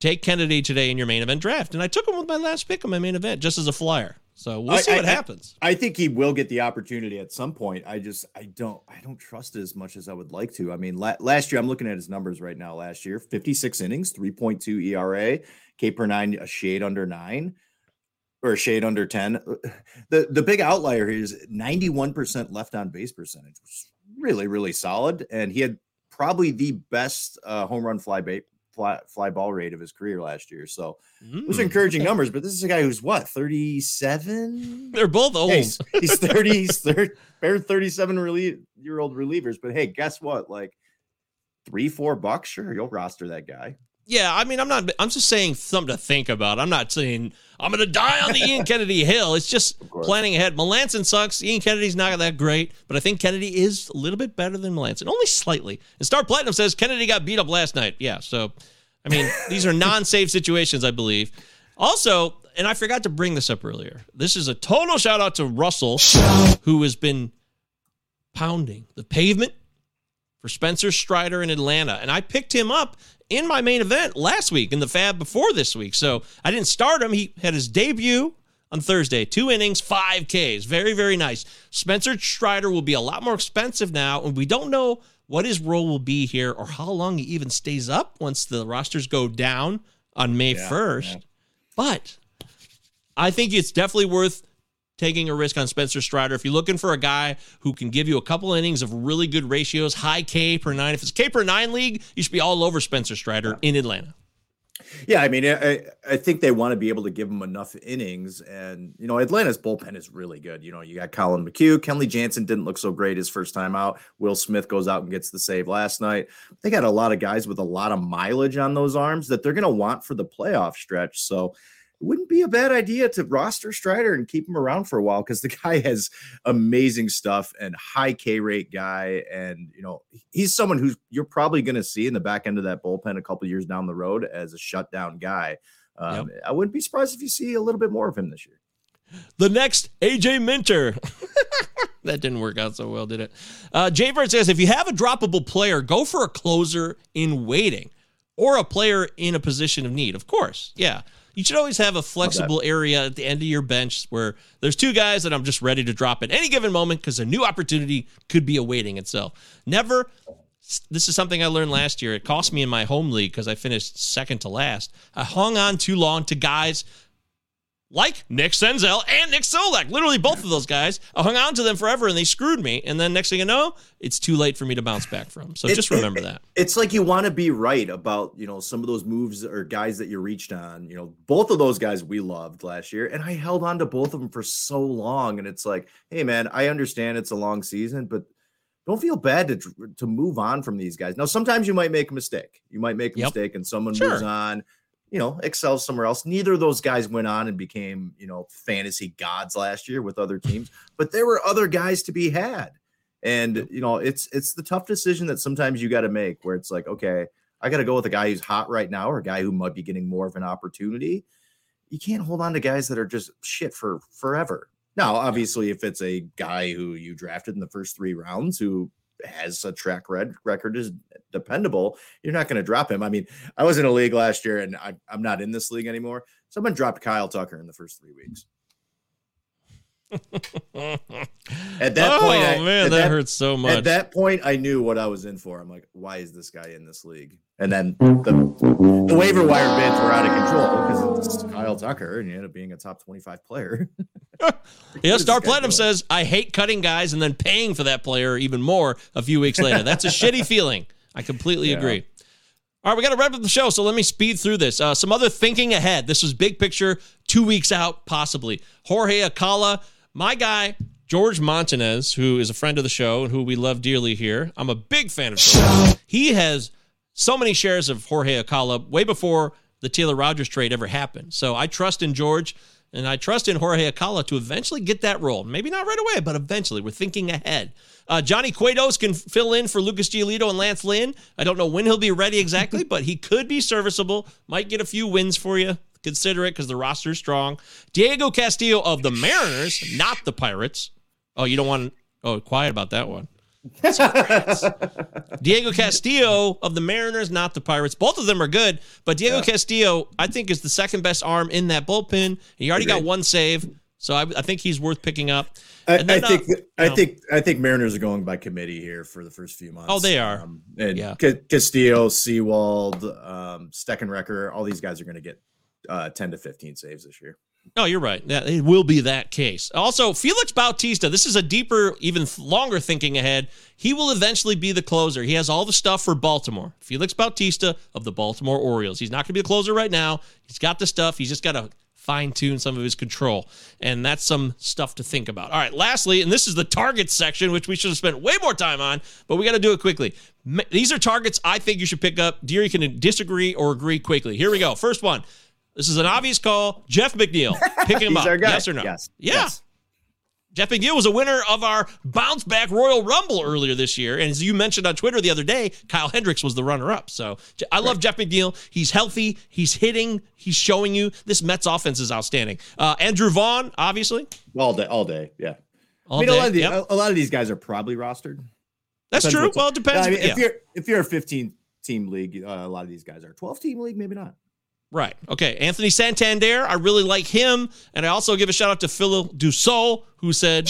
take Kennedy today in your main event draft. And I took him with my last pick in my main event just as a flyer. So we'll see what happens. I think he will get the opportunity at some point. I don't trust it as much as I would like to. I mean, last year, I'm looking at his numbers right now. Last year, 56 innings, 3.2 ERA, K per nine, a shade under 10. The big outlier here is 91% left on base percentage, which is really, really solid. And he had probably the best home run fly ball rate of his career last year. So those are encouraging numbers, but this is a guy who's 37? They're both old. He's 30, bare 37-year-old relievers. But hey, guess what? Like $3-4 bucks? Sure, you'll roster that guy. Yeah, I mean, I'm just saying something to think about. I'm not saying I'm going to die on the Ian Kennedy hill. It's just planning ahead. Melancon sucks. Ian Kennedy's not that great, but I think Kennedy is a little bit better than Melancon, only slightly. And Star Platinum says Kennedy got beat up last night. Yeah, so, I mean, these are non-safe situations, I believe. Also, and I forgot to bring this up earlier, this is a total shout-out to Russell, who has been pounding the pavement for Spencer Strider in Atlanta. And I picked him up in my main event last week in the fab before this week. So I didn't start him. He had his debut on Thursday, 2 innings, 5 Ks. Very, very nice. Spencer Strider will be a lot more expensive now, and we don't know what his role will be here or how long he even stays up once the rosters go down on May 1st. Yeah. But I think it's definitely worth taking a risk on Spencer Strider. If you're looking for a guy who can give you a couple innings of really good ratios, high K per nine, if it's K per nine league, you should be all over Spencer Strider in Atlanta. Yeah, I mean, I think they want to be able to give him enough innings. And, you know, Atlanta's bullpen is really good. You know, you got Colin McHugh. Kenley Jansen didn't look so great his first time out. Will Smith goes out and gets the save last night. They got a lot of guys with a lot of mileage on those arms that they're going to want for the playoff stretch. So, it wouldn't be a bad idea to roster Strider and keep him around for a while because the guy has amazing stuff and high K rate guy. And, you know, he's someone who you're probably going to see in the back end of that bullpen a couple of years down the road as a shutdown guy. I wouldn't be surprised if you see a little bit more of him this year. The next AJ Minter. That didn't work out so well, did it? Jay Bird says, if you have a droppable player, go for a closer in waiting or a player in a position of need. Of course. Yeah. You should always have a flexible area at the end of your bench where there's two guys that I'm just ready to drop at any given moment because a new opportunity could be awaiting itself. This is something I learned last year. It cost me in my home league because I finished second to last. I hung on too long to guys like Nick Senzel and Nick Solak. Literally both of those guys. I hung on to them forever and they screwed me. And then next thing you know, it's too late for me to bounce back from. So just remember that. It's like you want to be right about, you know, some of those moves or guys that you reached on. You know, both of those guys we loved last year. And I held on to both of them for so long. And it's like, hey, man, I understand it's a long season, but don't feel bad to move on from these guys. Now, sometimes you might make a mistake. You might make a mistake and someone moves on. you know, excels somewhere else. Neither of those guys went on and became, you know, fantasy gods last year with other teams, but there were other guys to be had. And, you know, it's the tough decision that sometimes you got to make where it's like, okay, I got to go with a guy who's hot right now or a guy who might be getting more of an opportunity. You can't hold on to guys that are just shit for forever. Now, obviously, if it's a guy who you drafted in the first three rounds who has a track record is dependable, you're not going to drop him. I mean, I was in a league last year, and I'm not in this league anymore. Someone dropped Kyle Tucker in the first 3 weeks. At that point, man, that hurts so much. At that point, I knew what I was in for. I'm like, why is this guy in this league? And then the waiver wire bids were out of control because it's Kyle Tucker, and you end up being a top 25 player. Yeah, Star Platinum says, I hate cutting guys and then paying for that player even more a few weeks later. That's a shitty feeling. I completely agree. All right, we got to wrap up the show, so let me speed through this. Some other thinking ahead. This was big picture, 2 weeks out, possibly. Jorge Alcala, my guy, George Montanez, who is a friend of the show and who we love dearly here. I'm a big fan of George. He has so many shares of Jorge Alcala way before the Taylor Rogers trade ever happened. So I trust in George, and I trust in Jorge Alcala to eventually get that role. Maybe not right away, but eventually. We're thinking ahead. Johnny Cuetos can fill in for Lucas Giolito and Lance Lynn. I don't know when he'll be ready exactly, but he could be serviceable. Might get a few wins for you. Consider it because the roster is strong. Diego Castillo of the Mariners, not the Pirates. Oh, you don't want to... Oh, quiet about that one. Diego Castillo of the Mariners, not the Pirates. Both of them are good, but Diego Castillo, I think, is the second best arm in that bullpen. He already got one save, so I think he's worth picking up. I think Mariners are going by committee here for the first few months. Oh, they are. Castillo, Seawald, Steckenrecker, all these guys are going to get 10 to 15 saves this year. No, you're right. It will be that case. Also, Felix Bautista, this is a deeper, even longer thinking ahead. He will eventually be the closer. He has all the stuff for Baltimore. Felix Bautista of the Baltimore Orioles. He's not going to be the closer right now. He's got the stuff. He's just got to fine-tune some of his control, and that's some stuff to think about. All right, lastly, and this is the target section, which we should have spent way more time on, but we got to do it quickly. These are targets I think you should pick up. Deary can disagree or agree quickly. Here we go. First one. This is an obvious call. Jeff McNeil. Pick him up. Yes or no? Yes. Yeah. Yes. Jeff McNeil was a winner of our Bounce Back Royal Rumble earlier this year. And as you mentioned on Twitter the other day, Kyle Hendricks was the runner-up. So I love Jeff McNeil. He's healthy. He's hitting. He's showing you. This Mets offense is outstanding. Andrew Vaughn, obviously. All day. Yeah. A lot of these guys are probably rostered. That's true. Well, it depends. I mean, if you're a 15-team league, a lot of these guys are. 12-team league, maybe not. Right. Okay. Anthony Santander. I really like him. And I also give a shout out to Phil Dussault, who said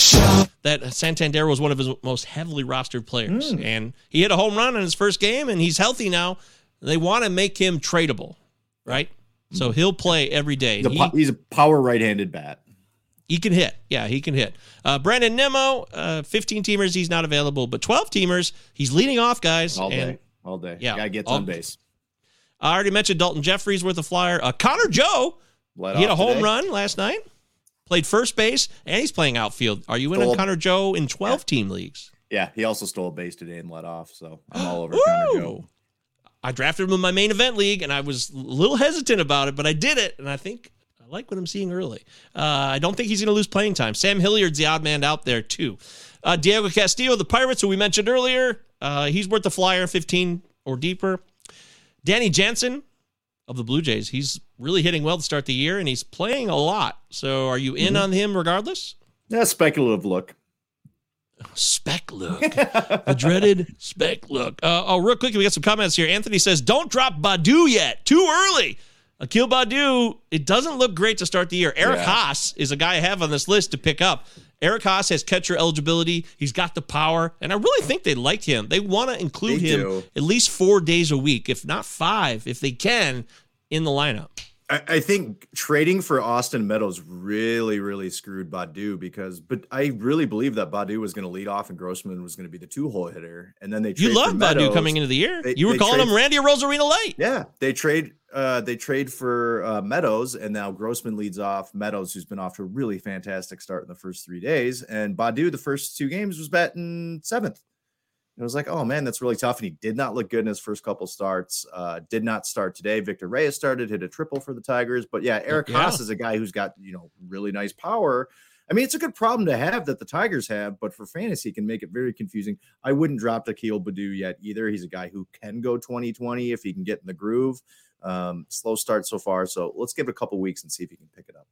that Santander was one of his most heavily rostered players. And he hit a home run in his first game, and he's healthy now. They want to make him tradable, right? So he'll play every day. He's a power right-handed bat. He can hit. Yeah, he can hit. Brandon Nimmo, 15-teamers, he's not available. But 12-teamers, he's leading off, guys. All day. Yeah. Guy gets on base. I already mentioned Dalton Jeffries worth a flyer. Connor Joe, he hit a home run last night, played first base, and he's playing outfield. Are you in on Connor Joe in 12-team leagues? Yeah, he also stole a base today and let off, so I'm all over Connor Joe. I drafted him in my main event league, and I was a little hesitant about it, but I did it, and I think I like what I'm seeing early. I don't think he's going to lose playing time. Sam Hilliard's the odd man out there, too. Diego Castillo, the Pirates, who we mentioned earlier, he's worth a flyer, 15 or deeper. Danny Jansen of the Blue Jays, he's really hitting well to start the year, and he's playing a lot. So are you in on him regardless? Yeah, speculative look. Spec look. The dreaded spec look. Real quickly, we got some comments here. Anthony says, don't drop Badu yet. Too early. Akil Badu, it doesn't look great to start the year. Eric Haas is a guy I have on this list to pick up. Eric Haas has catcher eligibility. He's got the power, and I really think they like him. They want to include him at least 4 days a week, if not 5, if they can, in the lineup. I think trading for Austin Meadows really, really screwed Badu but I really believe that Badu was going to lead off and Grossman was going to be the two-hole hitter, and then you loved Badu coming into the year. You were calling him Randy Arozarena light. Yeah, they trade for Meadows, and now Grossman leads off Meadows, who's been off to a really fantastic start in the first 3 days. And Badu, the first 2 games, was batting 7th. It was like, oh, man, that's really tough. And he did not look good in his first couple starts. Did not start today. Victor Reyes started, hit a triple for the Tigers. But, yeah, Eric Haas is a guy who's got, you know, really nice power. I mean, it's a good problem to have that the Tigers have, but for fantasy, it can make it very confusing. I wouldn't drop Akil Baddoo yet either. He's a guy who can go 20-20 if he can get in the groove. Slow start so far. So let's give it a couple weeks and see if he can pick it up.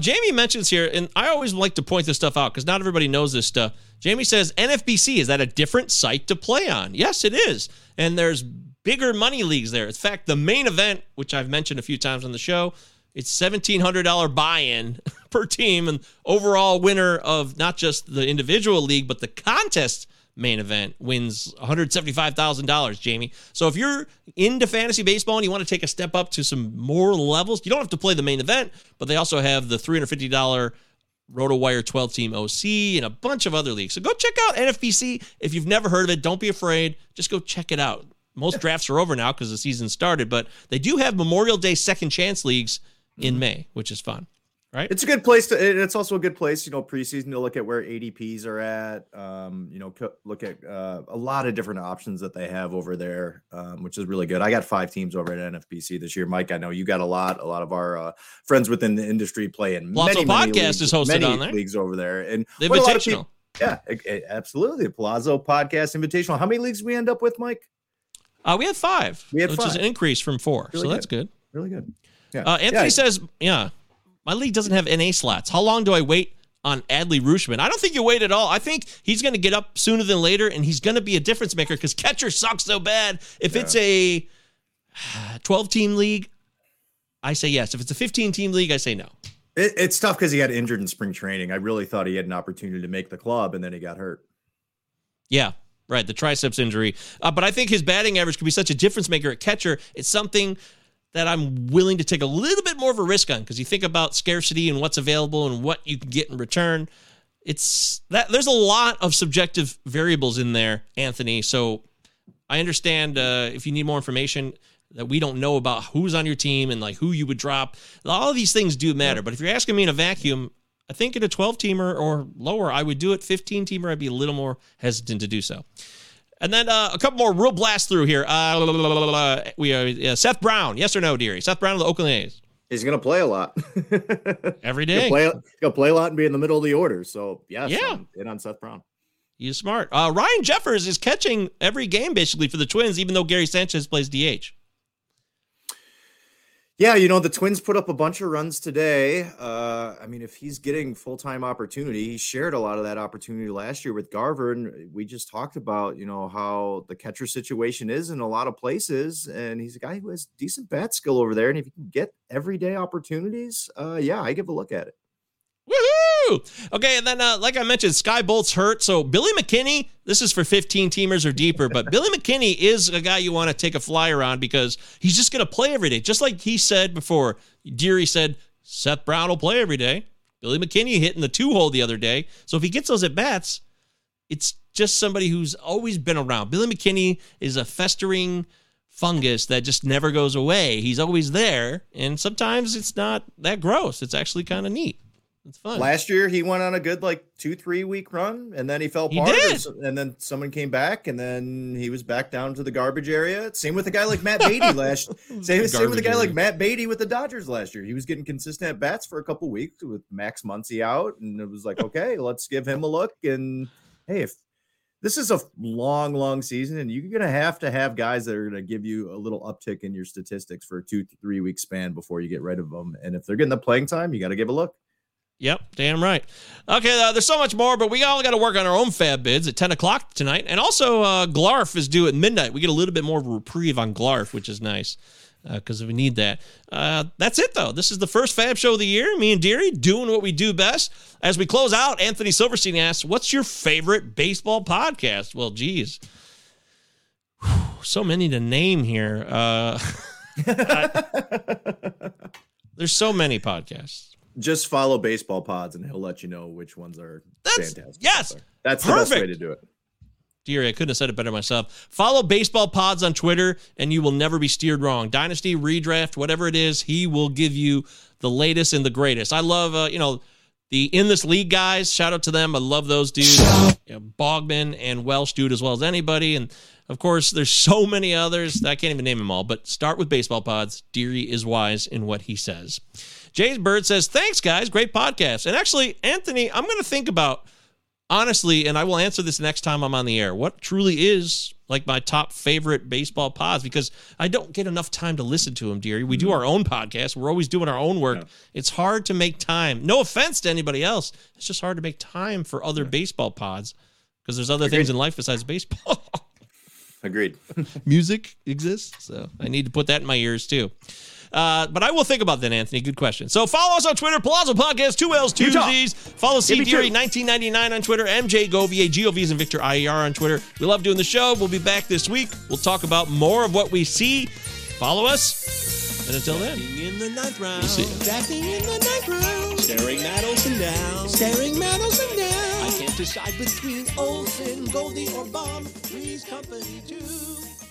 Jamie mentions here, and I always like to point this stuff out because not everybody knows this stuff. Jamie says, NFBC, is that a different site to play on? Yes, it is. And there's bigger money leagues there. In fact, the main event, which I've mentioned a few times on the show, it's $1,700 buy-in per team, and overall winner of not just the individual league, but the contest main event wins $175,000, Jamie. So if you're into fantasy baseball and you want to take a step up to some more levels, you don't have to play the main event, but they also have the $350 RotoWire 12-team OC and a bunch of other leagues. So go check out NFPC. If you've never heard of it, don't be afraid. Just go check it out. Most drafts are over now because the season started, but they do have Memorial Day second chance leagues in May, which is fun. Right. It's a good place to, it's also a good place, you know, preseason to look at where ADPs are at, you know, look at a lot of different options that they have over there, which is really good. I got 5 teams over at NFPC this year. Mike, I know you got a lot of our friends within the industry playing. Palazzo Podcast is hosted on there. Leagues over there. And the Invitational. Yeah, absolutely. Palazzo Podcast Invitational. How many leagues we end up with, Mike? We had 5, which is an increase from 4. Really so good. That's good. Really good. Yeah. Anthony says, my league doesn't have NA slots. How long do I wait on Adley Rutschman? I don't think you wait at all. I think he's going to get up sooner than later, and he's going to be a difference maker because catcher sucks so bad. If it's a 12-team league, I say yes. If it's a 15-team league, I say no. It's tough because he got injured in spring training. I really thought he had an opportunity to make the club, and then he got hurt. Yeah, right, the triceps injury. But I think his batting average could be such a difference maker at catcher. It's something that I'm willing to take a little bit more of a risk on because you think about scarcity and what's available and what you can get in return. It's that there's a lot of subjective variables in there, Anthony. So I understand if you need more information that we don't know about who's on your team and like who you would drop. All of these things do matter. But if you're asking me in a vacuum, I think in a 12-teamer or lower, I would do it. 15-teamer, I'd be a little more hesitant to do so. And then a couple more real blast through here. Seth Brown. Yes or no, dearie? Seth Brown of the Oakland A's. He's going to play a lot. Every day. He'll play a lot and be in the middle of the order. So, yeah. I'm in on Seth Brown. He's smart. Ryan Jeffers is catching every game, basically, for the Twins, even though Gary Sanchez plays DH. Yeah, you know, the Twins put up a bunch of runs today. I mean, if he's getting full-time opportunity, he shared a lot of that opportunity last year with Garver, and we just talked about, you know, how the catcher situation is in a lot of places, and he's a guy who has decent bat skill over there, and if he can get everyday opportunities, I give a look at it. Woohoo! Okay, and then, like I mentioned, Sky Bolt's hurt, so Billy McKinney, this is for 15-teamers or deeper, but Billy McKinney is a guy you want to take a flyer on because he's just going to play every day. Just like he said before, Deary said, Seth Brown will play every day. Billy McKinney hitting the 2-hole the other day. So if he gets those at-bats, it's just somebody who's always been around. Billy McKinney is a festering fungus that just never goes away. He's always there, and sometimes it's not that gross. It's actually kind of neat. It's fun. Last year, he went on a good, 2-3 week run, and then he fell apart. And then someone came back, and then he was back down to the garbage area. Same with a guy like Matt Beatty like Matt Beatty with the Dodgers last year. He was getting consistent at bats for a couple weeks with Max Muncy out, and it was like, okay, let's give him a look. And hey, if this is a long, long season, and you're going to have guys that are going to give you a little uptick in your statistics for a 2-3 week span before you get rid of them. And if they're getting the playing time, you got to give a look. Yep, damn right. Okay, there's so much more, but we all got to work on our own fab bids at 10 o'clock tonight. And also, Glarf is due at midnight. We get a little bit more of a reprieve on Glarf, which is nice because we need that. That's it, though. This is the first fab show of the year. Me and Deary doing what we do best. As we close out, Anthony Silverstein asks, what's your favorite baseball podcast? Well, geez. Whew, so many to name here. There's so many podcasts. Just follow Baseball Pods, and he'll let you know which ones are fantastic. Yes, that's perfect. The best way to do it. Deary, I couldn't have said it better myself. Follow Baseball Pods on Twitter, and you will never be steered wrong. Dynasty, redraft, whatever it is, he will give you the latest and the greatest. I love, The In This League guys, shout out to them. I love those dudes. You know, Bogman and Welsh do it as well as anybody. And, of course, there's so many others that I can't even name them all. But start with Baseball Pods. Deary is wise in what he says. Jay's Bird says, thanks, guys. Great podcast. And actually, Anthony, I'm going to think about, honestly, and I will answer this next time I'm on the air, what truly is like my top favorite baseball pods, because I don't get enough time to listen to them, Deary. We do our own podcast. We're always doing our own work. Yeah. It's hard to make time. No offense to anybody else. It's just hard to make time for other baseball pods because there's other things in life besides baseball. Agreed. Music exists, so I need to put that in my ears too. But I will think about that, Anthony. Good question. So follow us on Twitter, Palazzo Podcast, 2Ls2Zs. Follow CDeary1999 on Twitter, MJ Govier, Govs, and Victor IER on Twitter. We love doing the show. We'll be back this week. We'll talk about more of what we see. Follow us. And until then, in the ninth round. We'll see you. Dapping in the ninth round. Staring Matt Olson down. Staring Matt Olson down. I can't decide between Olson, Goldie, or Bomb. Three's company, too.